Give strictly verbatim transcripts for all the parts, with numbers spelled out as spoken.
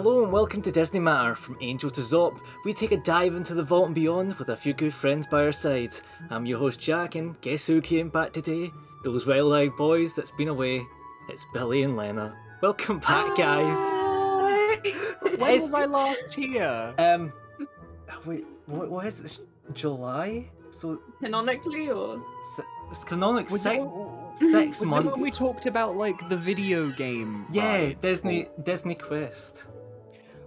Hello and welcome to Disney Matter. From Angel to Zop, we take a dive into the vault and beyond with a few good friends by our side. I'm your host Jack, and guess who came back today? Those wild-eyed boys that's been away. It's Billy and Lena. Welcome back, guys! When was I last here? Um, wait, what, what is this? July? So canonically, or? It's, it's canonic, was six, it, six was months. It when we talked about, like, the video game? Yeah, rides, Disney or... Disney Quest.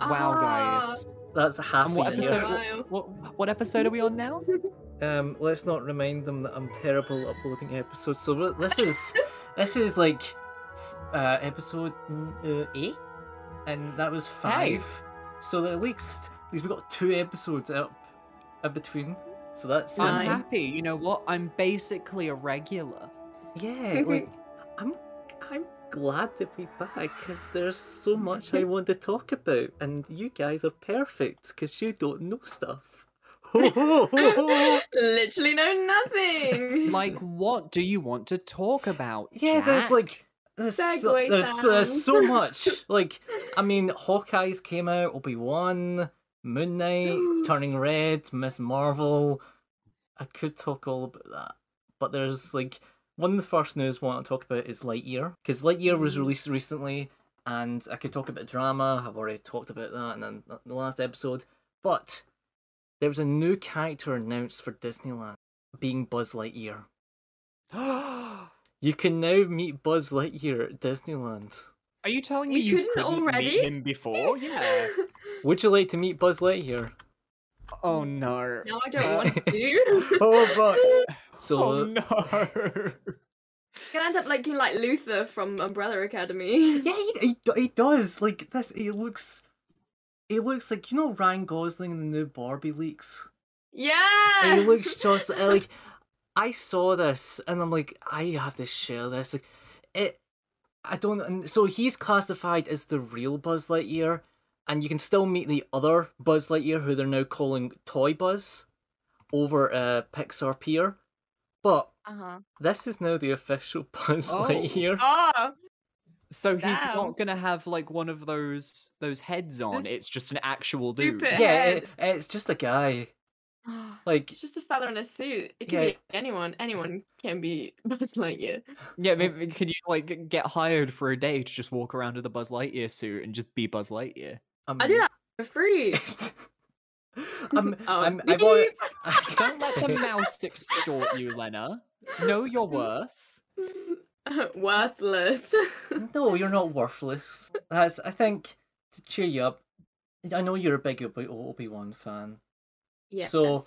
Wow, guys, that's a half what episode, what, what, what episode are we on now? Um, let's not remind them that I'm terrible at uploading episodes. So this is this is like uh, episode uh, eight, and that was five. Hey. So at least at least we got two episodes out in between. So that's I'm seven. Happy. You know what? I'm basically a regular. Yeah, like I'm I'm. glad to be back because there's so much I want to talk about, and you guys are perfect because you don't know stuff. Ho, ho, ho, ho. Literally know nothing. Like, what do you want to talk about? Yeah, Jack? there's like there's so, there's, there's so much. Like, I mean, Hawkeyes came out, Obi Wan, Moon Knight, Turning Red, Miz Marvel. I could talk all about that, but there's like. One of the first news I want to talk about is Lightyear, because Lightyear was released recently, and I could talk about drama. I've already talked about that in the last episode, but there was a new character announced for Disneyland, being Buzz Lightyear. You can now meet Buzz Lightyear at Disneyland. Are you telling me you, you couldn't, couldn't already meet him before? Yeah. Would you like to meet Buzz Lightyear? Oh no! No, I don't want to. Oh but so oh, no! Gonna end up looking like Luther from Umbrella Academy. Yeah, he, he he does like this. He looks, he looks like, you know, Ryan Gosling in the new Barbie leaks. Yeah. And he looks just like, I saw this and I'm like, I have to share this. Like, it, I don't. And so he's classified as the real Buzz Lightyear. And you can still meet the other Buzz Lightyear, who they're now calling Toy Buzz, over uh, Pixar Pier. But uh-huh. this is now the official Buzz oh. Lightyear. Oh. So Damn. he's not going to have, like, one of those those heads on. This it's just an actual dude. Yeah, it, it's just a guy. Like, it's just a feather in a suit. It can yeah. be anyone. Anyone can be Buzz Lightyear. Yeah, maybe could you, like, get hired for a day to just walk around with a Buzz Lightyear suit and just be Buzz Lightyear? Um, I do that for free. um, oh, um, I want, I don't let the mouse extort you, Lena. Know your worth. Worthless. No, you're not worthless. As I think, to cheer you up, I know you're a big Obi- Obi-Wan fan. Yes. So,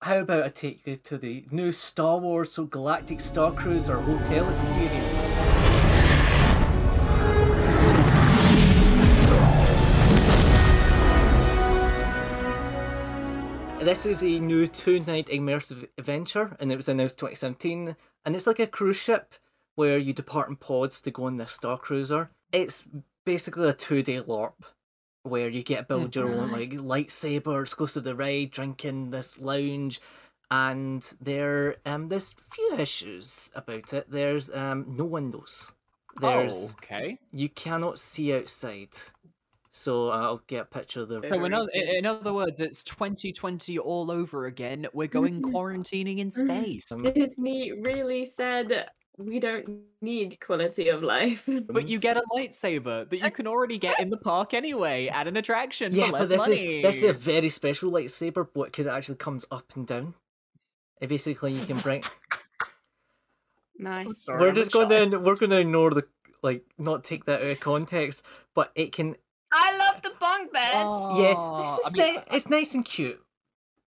how about I take you to the new Star Wars so Galactic Star Cruiser hotel experience? This is a new two-night immersive adventure, and it was announced twenty seventeen, and it's like a cruise ship where you depart in pods to go on the Starcruiser. It's basically a two-day LARP where you get to build your own like lightsaber, exclusive to the ride, drinking this lounge, and there um there's few issues about it. There's um no windows. There's, oh, okay. You cannot see outside. So I'll get a picture of the... So in other, in other words, it's twenty twenty all over again. We're going quarantining in space. Disney really said we don't need quality of life. But you get a lightsaber that you can already get in the park anyway at an attraction yeah, for less but this money. Is, this is a very special lightsaber because it actually comes up and down. It basically, you can bring... Nice. Sorry, we're I'm just going child. to, we're going to ignore the, like, not take that out of context, but it can... I love the bunk beds. Oh, yeah, this is I mean, nice. It's nice and cute.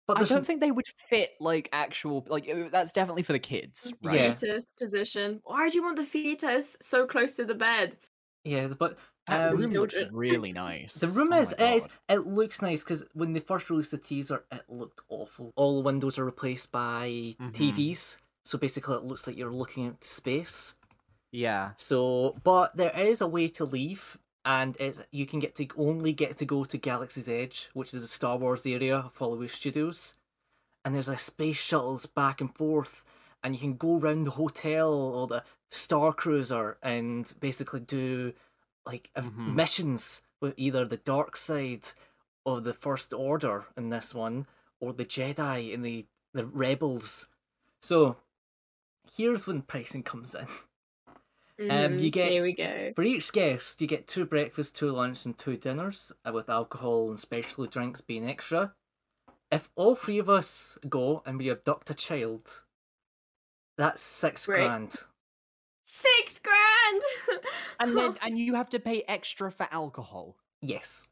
But I don't think they would fit like actual like that's definitely for the kids. Right? Fetus position. Why do you want the fetus so close to the bed? Yeah, but um, the room looks really nice. The room is, oh is it looks nice because when they first released the teaser, it looked awful. All the windows are replaced by mm-hmm. T Vs, so basically it looks like you're looking into space. Yeah. So, but there is a way to leave. And it's, you can get to only get to go to Galaxy's Edge, which is the Star Wars area of Hollywood Studios. And there's a space shuttles back and forth, and you can go around the hotel or the Starcruiser and basically do like mm-hmm. missions with either the dark side of the First Order in this one, or the Jedi in the, the Rebels. So here's when pricing comes in. Mm, um, you get, there we go. For each guest, you get two breakfasts, two lunches, and two dinners, uh, with alcohol and specialty drinks being extra. If all three of us go and we abduct a child, that's six right. grand. Six grand! And then and you have to pay extra for alcohol. Yes.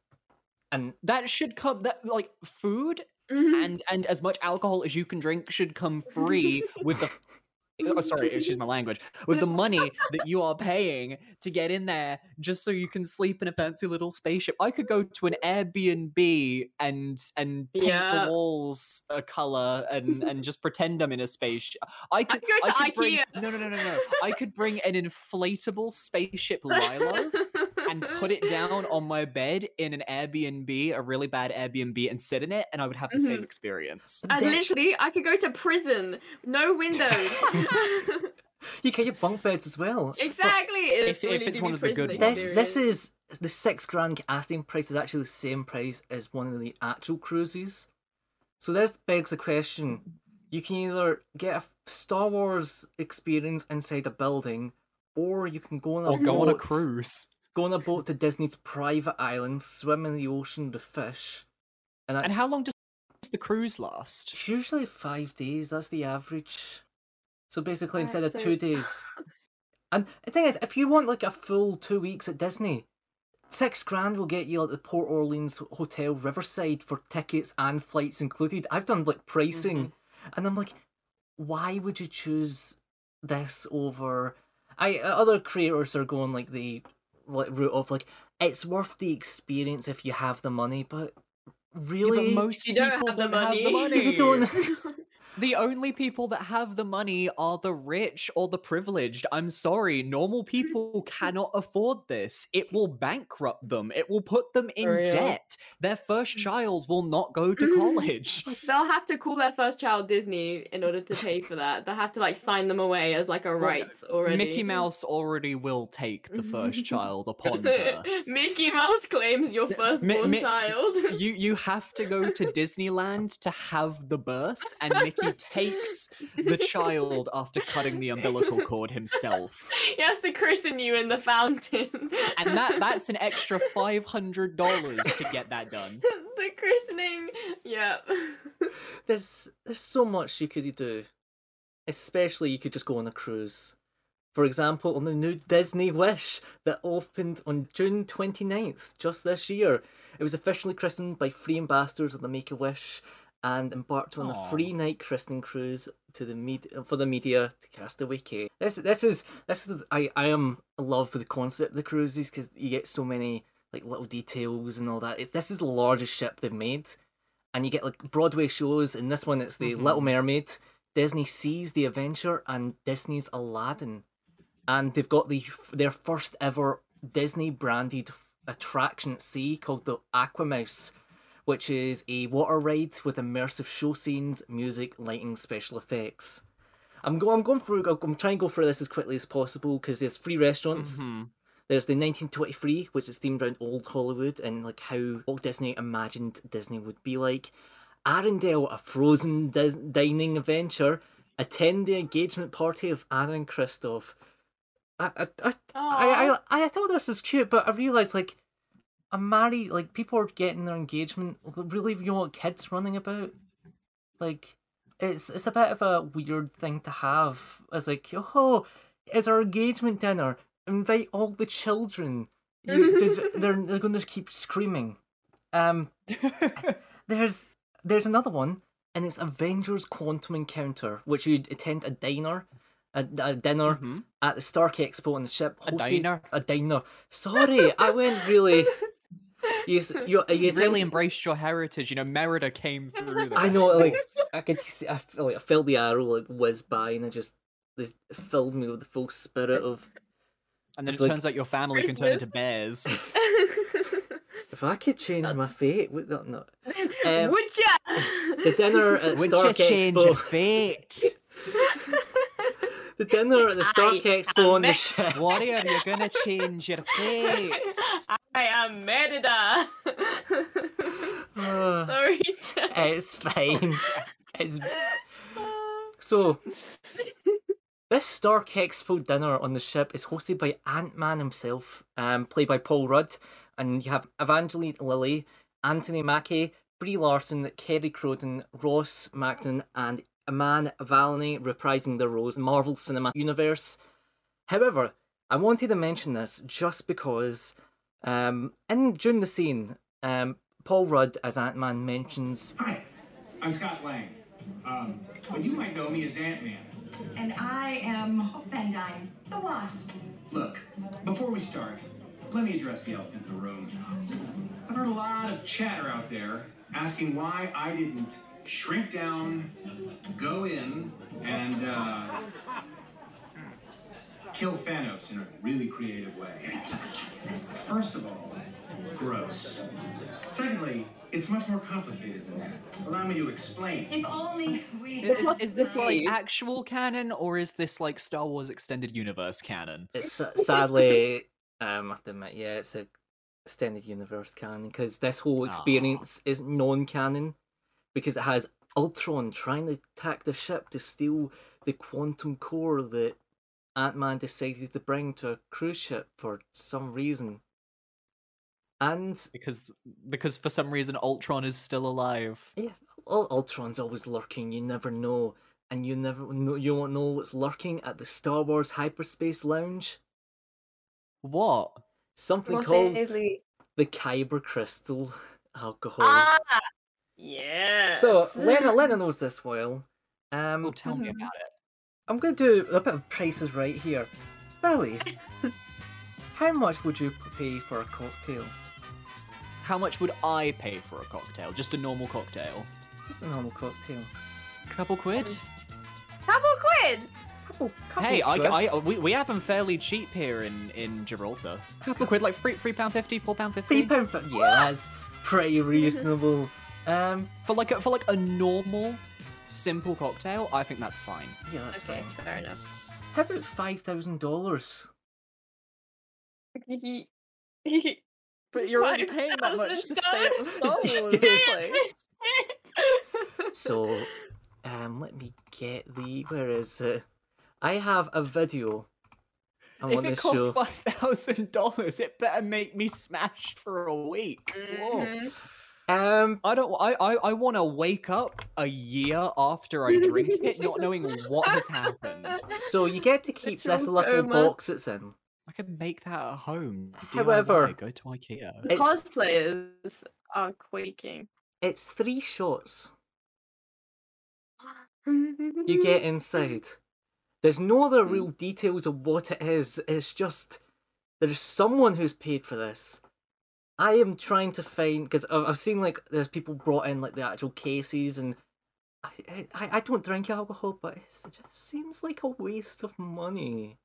And that should come, that like food mm-hmm. and, and as much alcohol as you can drink should come free with the... Oh, sorry, excuse my language. With the money that you are paying to get in there just so you can sleep in a fancy little spaceship. I could go to an Airbnb and and paint yeah. the walls a color and, and just pretend I'm in a spaceship. I could, I could go to Ikea. Bring, no, no, no, no, no. I could bring an inflatable spaceship Lilo and put it down on my bed in an Airbnb, a really bad Airbnb, and sit in it, and I would have the mm-hmm. same experience. And That's... literally, I could go to prison. No windows. You get your bunk beds as well. Exactly. If, really if it's one of the good ones. This, this is the six grand asking price is actually the same price as one of the actual cruises. So this begs the question. You can either get a Star Wars experience inside a building, or you can go on a Or boat, go on a cruise. Go on a boat to Disney's private island, swim in the ocean with fish. And, and how long does the cruise last? It's usually five days. That's the average. So basically, instead of two days, and the thing is, if you want like a full two weeks at Disney, six grand will get you like the Port Orleans Hotel Riverside for tickets and flights included. I've done like pricing, mm-hmm. and I'm like, why would you choose this over? I other creators are going like the like route of like it's worth the experience if you have the money, but really, yeah, but most you people don't have, don't the, have money. the money. You don't. The only people that have the money are the rich or the privileged. I'm sorry, normal people cannot afford this. It will bankrupt them. It will put them in oh, yeah. debt. Their first child will not go to college. They'll have to call their first child Disney in order to pay for that. They'll have to like sign them away as like a rights already. Mickey Mouse already will take the first child upon her. Mickey Mouse claims your firstborn M- Mi- child. You you have to go to Disneyland to have the birth, and Mickey He takes the child after cutting the umbilical cord himself. He has to christen you in the fountain. And that that's an extra five hundred dollars to get that done. The christening, yeah. There's, there's so much you could do. Especially you could just go on a cruise. For example, on the new Disney Wish that opened on June twenty-ninth, just this year. It was officially christened by three ambassadors of the Make-A-Wish, and embarked on Aww. a free night christening cruise to the med- for the media to Castaway Cay. This this is this is I I am love for the concept of the cruises because you get so many like little details and all that. It's, this is the largest ship they've made, and you get like Broadway shows. In this one, it's the mm-hmm. Little Mermaid, Disney Seas, The Adventure, and Disney's Aladdin, and they've got the their first ever Disney branded attraction at sea called the Aquamouse, which is a water ride with immersive show scenes, music, lighting, special effects. I'm go, I'm going through. I'm trying to go through this as quickly as possible because there's three restaurants. Mm-hmm. There's the nineteen twenty-three, which is themed around old Hollywood and like how Walt Disney imagined Disney would be like. Arendelle, a frozen dis- dining adventure. Attend the engagement party of Anna and Kristoff. I I I, I I I thought this was cute, but I realised like. I'm married, like, people are getting their engagement. Really, you want kids running about? Like, it's it's a bit of a weird thing to have. It's like, oh, it's our engagement dinner. Invite all the children. You, they're they're going to keep screaming. Um, there's there's another one, and it's Avengers Quantum Encounter, which you'd attend a diner. A, a dinner mm-hmm. at the Stark Expo on the ship. A diner. A diner. Sorry, I went really... You, you, you, you really embraced your heritage. You know, Merida came through there. I know, like, I could see, I, like, I felt the arrow, like, whiz by, and it just this filled me with the full spirit of... And then it like, turns out your family Christmas. can turn into bears. If I could change That's... my fate, would that not? Um, would ya? The dinner at would Stark Expo... Would you change your fate? The dinner at the Stark Expo on the ship. Warrior, you're gonna change your face. I am Merida. uh, Sorry, Joe. It's fine. It's... So, this Stark Expo dinner on the ship is hosted by Ant-Man himself, um, played by Paul Rudd, and you have Evangeline Lilly, Anthony Mackie, Brie Larson, Kerry Croden, Ross Macdon, and Iman Vellani reprising their roles in Marvel Cinematic Universe. However, I wanted to mention this just because um, in during the scene, um, Paul Rudd as Ant-Man mentions, "Hi, I'm Scott Lang. Um, well, you might know me as Ant-Man. And I am Hope Van Dyne, the Wasp. Look, before we start, let me address the elephant in the room. I've heard a lot of chatter out there asking why I didn't shrink down, go in, and uh, kill Thanos in a really creative way. First of all, gross. Secondly, it's much more complicated than that. Allow me to explain. If only we..." Is, is this like actual canon, or is this like Star Wars Extended Universe canon? It's sadly, um, I have to admit, yeah, it's a Extended Universe canon, because this whole experience Aww. is non-canon, because it has Ultron trying to attack the ship to steal the quantum core that Ant-Man decided to bring to a cruise ship for some reason. And because because for some reason Ultron is still alive. Yeah, Ultron's always lurking. You never know, and you never know, you won't know what's lurking at the Star Wars hyperspace lounge. What? Something what's called the Kyber crystal alcohol. Ah, yeah. So Lena, Lena knows this well. Um, well, tell me about it. I'm going to do a bit of prices right here, Billy. How much would you pay for a cocktail? How much would I pay for a cocktail? Just a normal cocktail. Just a normal cocktail. Couple quid? Couple quid? Couple, couple hey, quid? I, I, we, we have them fairly cheap here in, in Gibraltar. Couple quid, like three, three pound fifty, four pound fifty. Three pound fifty. Yeah, that's pretty reasonable. um, for like a, for like a normal, simple cocktail, I think that's fine. Yeah, that's okay, fine. Fair enough. How about five thousand dollars? But you're already paying that much to stay at the Star Wars. So, um, let me get the... Where is it? I have a video. I if it costs show... five thousand dollars, it better make me smashed for a week. Mm-hmm. Um, I don't. I. I. I want to wake up a year after I drink it, not knowing what has happened. So you get to keep the this little box it's in. I could make that at home. However, D I Y, go to Ikea. The cosplayers are quaking. It's three shots you get inside. There's no other real details of what it is. It's just there's someone who's paid for this. I am trying to find, because I've seen like there's people brought in like the actual cases, and I I, I don't drink alcohol, but it's, it just seems like a waste of money.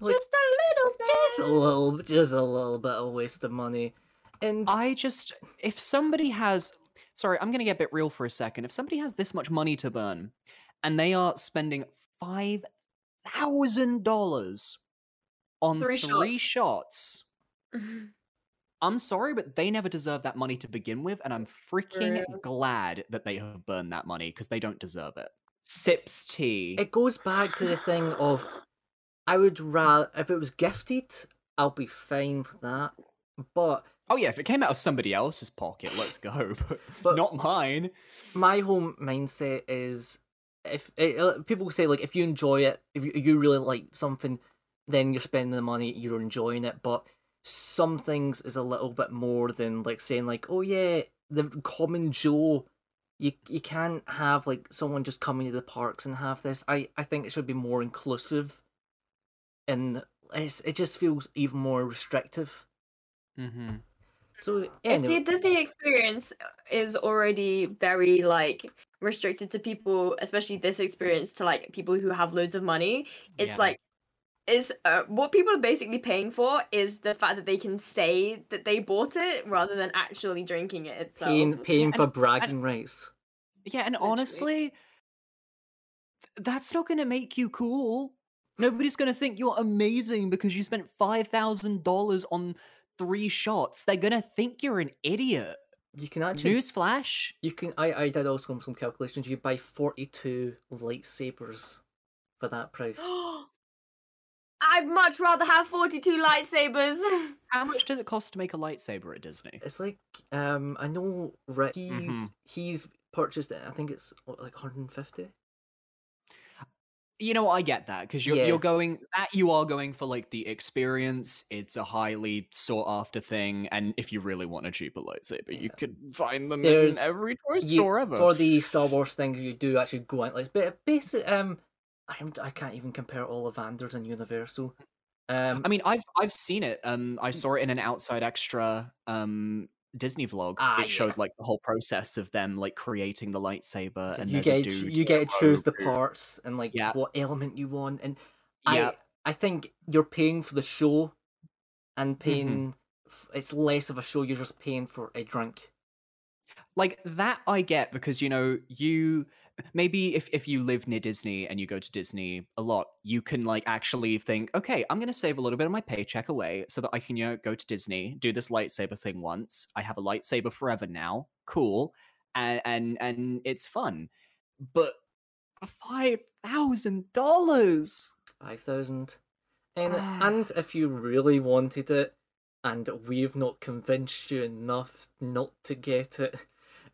Like, just a little bit. Just a little, just a little bit of waste of money. And I just, if somebody has, sorry, I'm going to get a bit real for a second. If somebody has this much money to burn and they are spending five thousand dollars on three, three shots, shots I'm sorry, but they never deserve that money to begin with. And I'm freaking glad that they have burned that money, because they don't deserve it. Sips tea. It goes back to the thing of, I would rather, if it was gifted, I'll be fine with that, but... Oh yeah, if it came out of somebody else's pocket, let's go, but, but not mine. My whole mindset is, if it, people say, like, if you enjoy it, if you, you really like something, then you're spending the money, you're enjoying it, but some things is a little bit more than, like, saying, like, oh yeah, the common Joe, you you can't have, like, someone just coming to the parks and have this. I, I think it should be more inclusive. And it's, it just feels even more restrictive. Mm-hmm. So anyway. If the Disney experience is already very like restricted to people, especially this experience to like people who have loads of money, it's yeah. like is uh, what people are basically paying for is the fact that they can say that they bought it rather than actually drinking it itself. Paying, paying yeah, for and, bragging and, rights. Yeah, and literally. Honestly, that's not going to make you cool. Nobody's going to think you're amazing because you spent five thousand dollars on three shots. They're going to think you're an idiot. You can actually... Newsflash? You can... I, I did also some calculations. You buy forty-two lightsabers for that price. I'd much rather have forty-two lightsabers. How much does it cost to make a lightsaber at Disney? It's like... um, I know Rick, he's, mm-hmm. he's purchased it. I think it's what, like one hundred fifty? You know, I get that, because you're, yeah. you're going... that you are going for, like, the experience. It's a highly sought-after thing, and if you really want a cheaper lightsaber, yeah. you could find them There's, in every toy you, store ever. For the Star Wars thing, you do actually go out... Like, but basically, um, I, I can't even compare Ollivanders and Universal. Um, I mean, I've I've seen it. Um, I saw it in an Outside Extra um Disney vlog. Ah, it yeah. showed, like, the whole process of them, like, creating the lightsaber. So and you get you get to choose the parts and, like, yeah. what element you want. And yeah. I I think you're paying for the show, and paying mm-hmm. it's less of a show. You're just paying for a drink. Like that, I get, because you know you. Maybe if, if you live near Disney and you go to Disney a lot, you can, like, actually think, okay, I'm going to save a little bit of my paycheck away so that I can, you know, go to Disney, do this lightsaber thing once. I have a lightsaber forever now. Cool. And and, and it's fun. But five thousand dollars! five thousand dollars. And, and if you really wanted it, and we've not convinced you enough not to get it,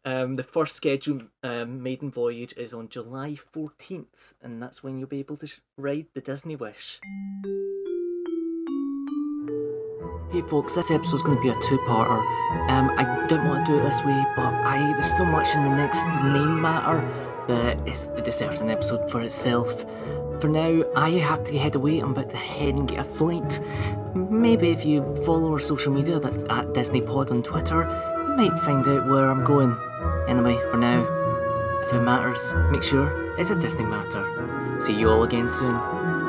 Um, the first scheduled um, maiden voyage is on July fourteenth, and that's when you'll be able to sh ride the Disney Wish. Hey folks, this episode's going to be a two-parter. Um, I don't want to do it this way, but I there's so much in the next main matter that it's, it deserves an episode for itself. For now, I have to head away. I'm about to head and get a flight. Maybe if you follow our social media, that's at DisneyPod on Twitter, you might find out where I'm going. Anyway, for now, if it matters, make sure it's a Disney Matter. See you all again soon.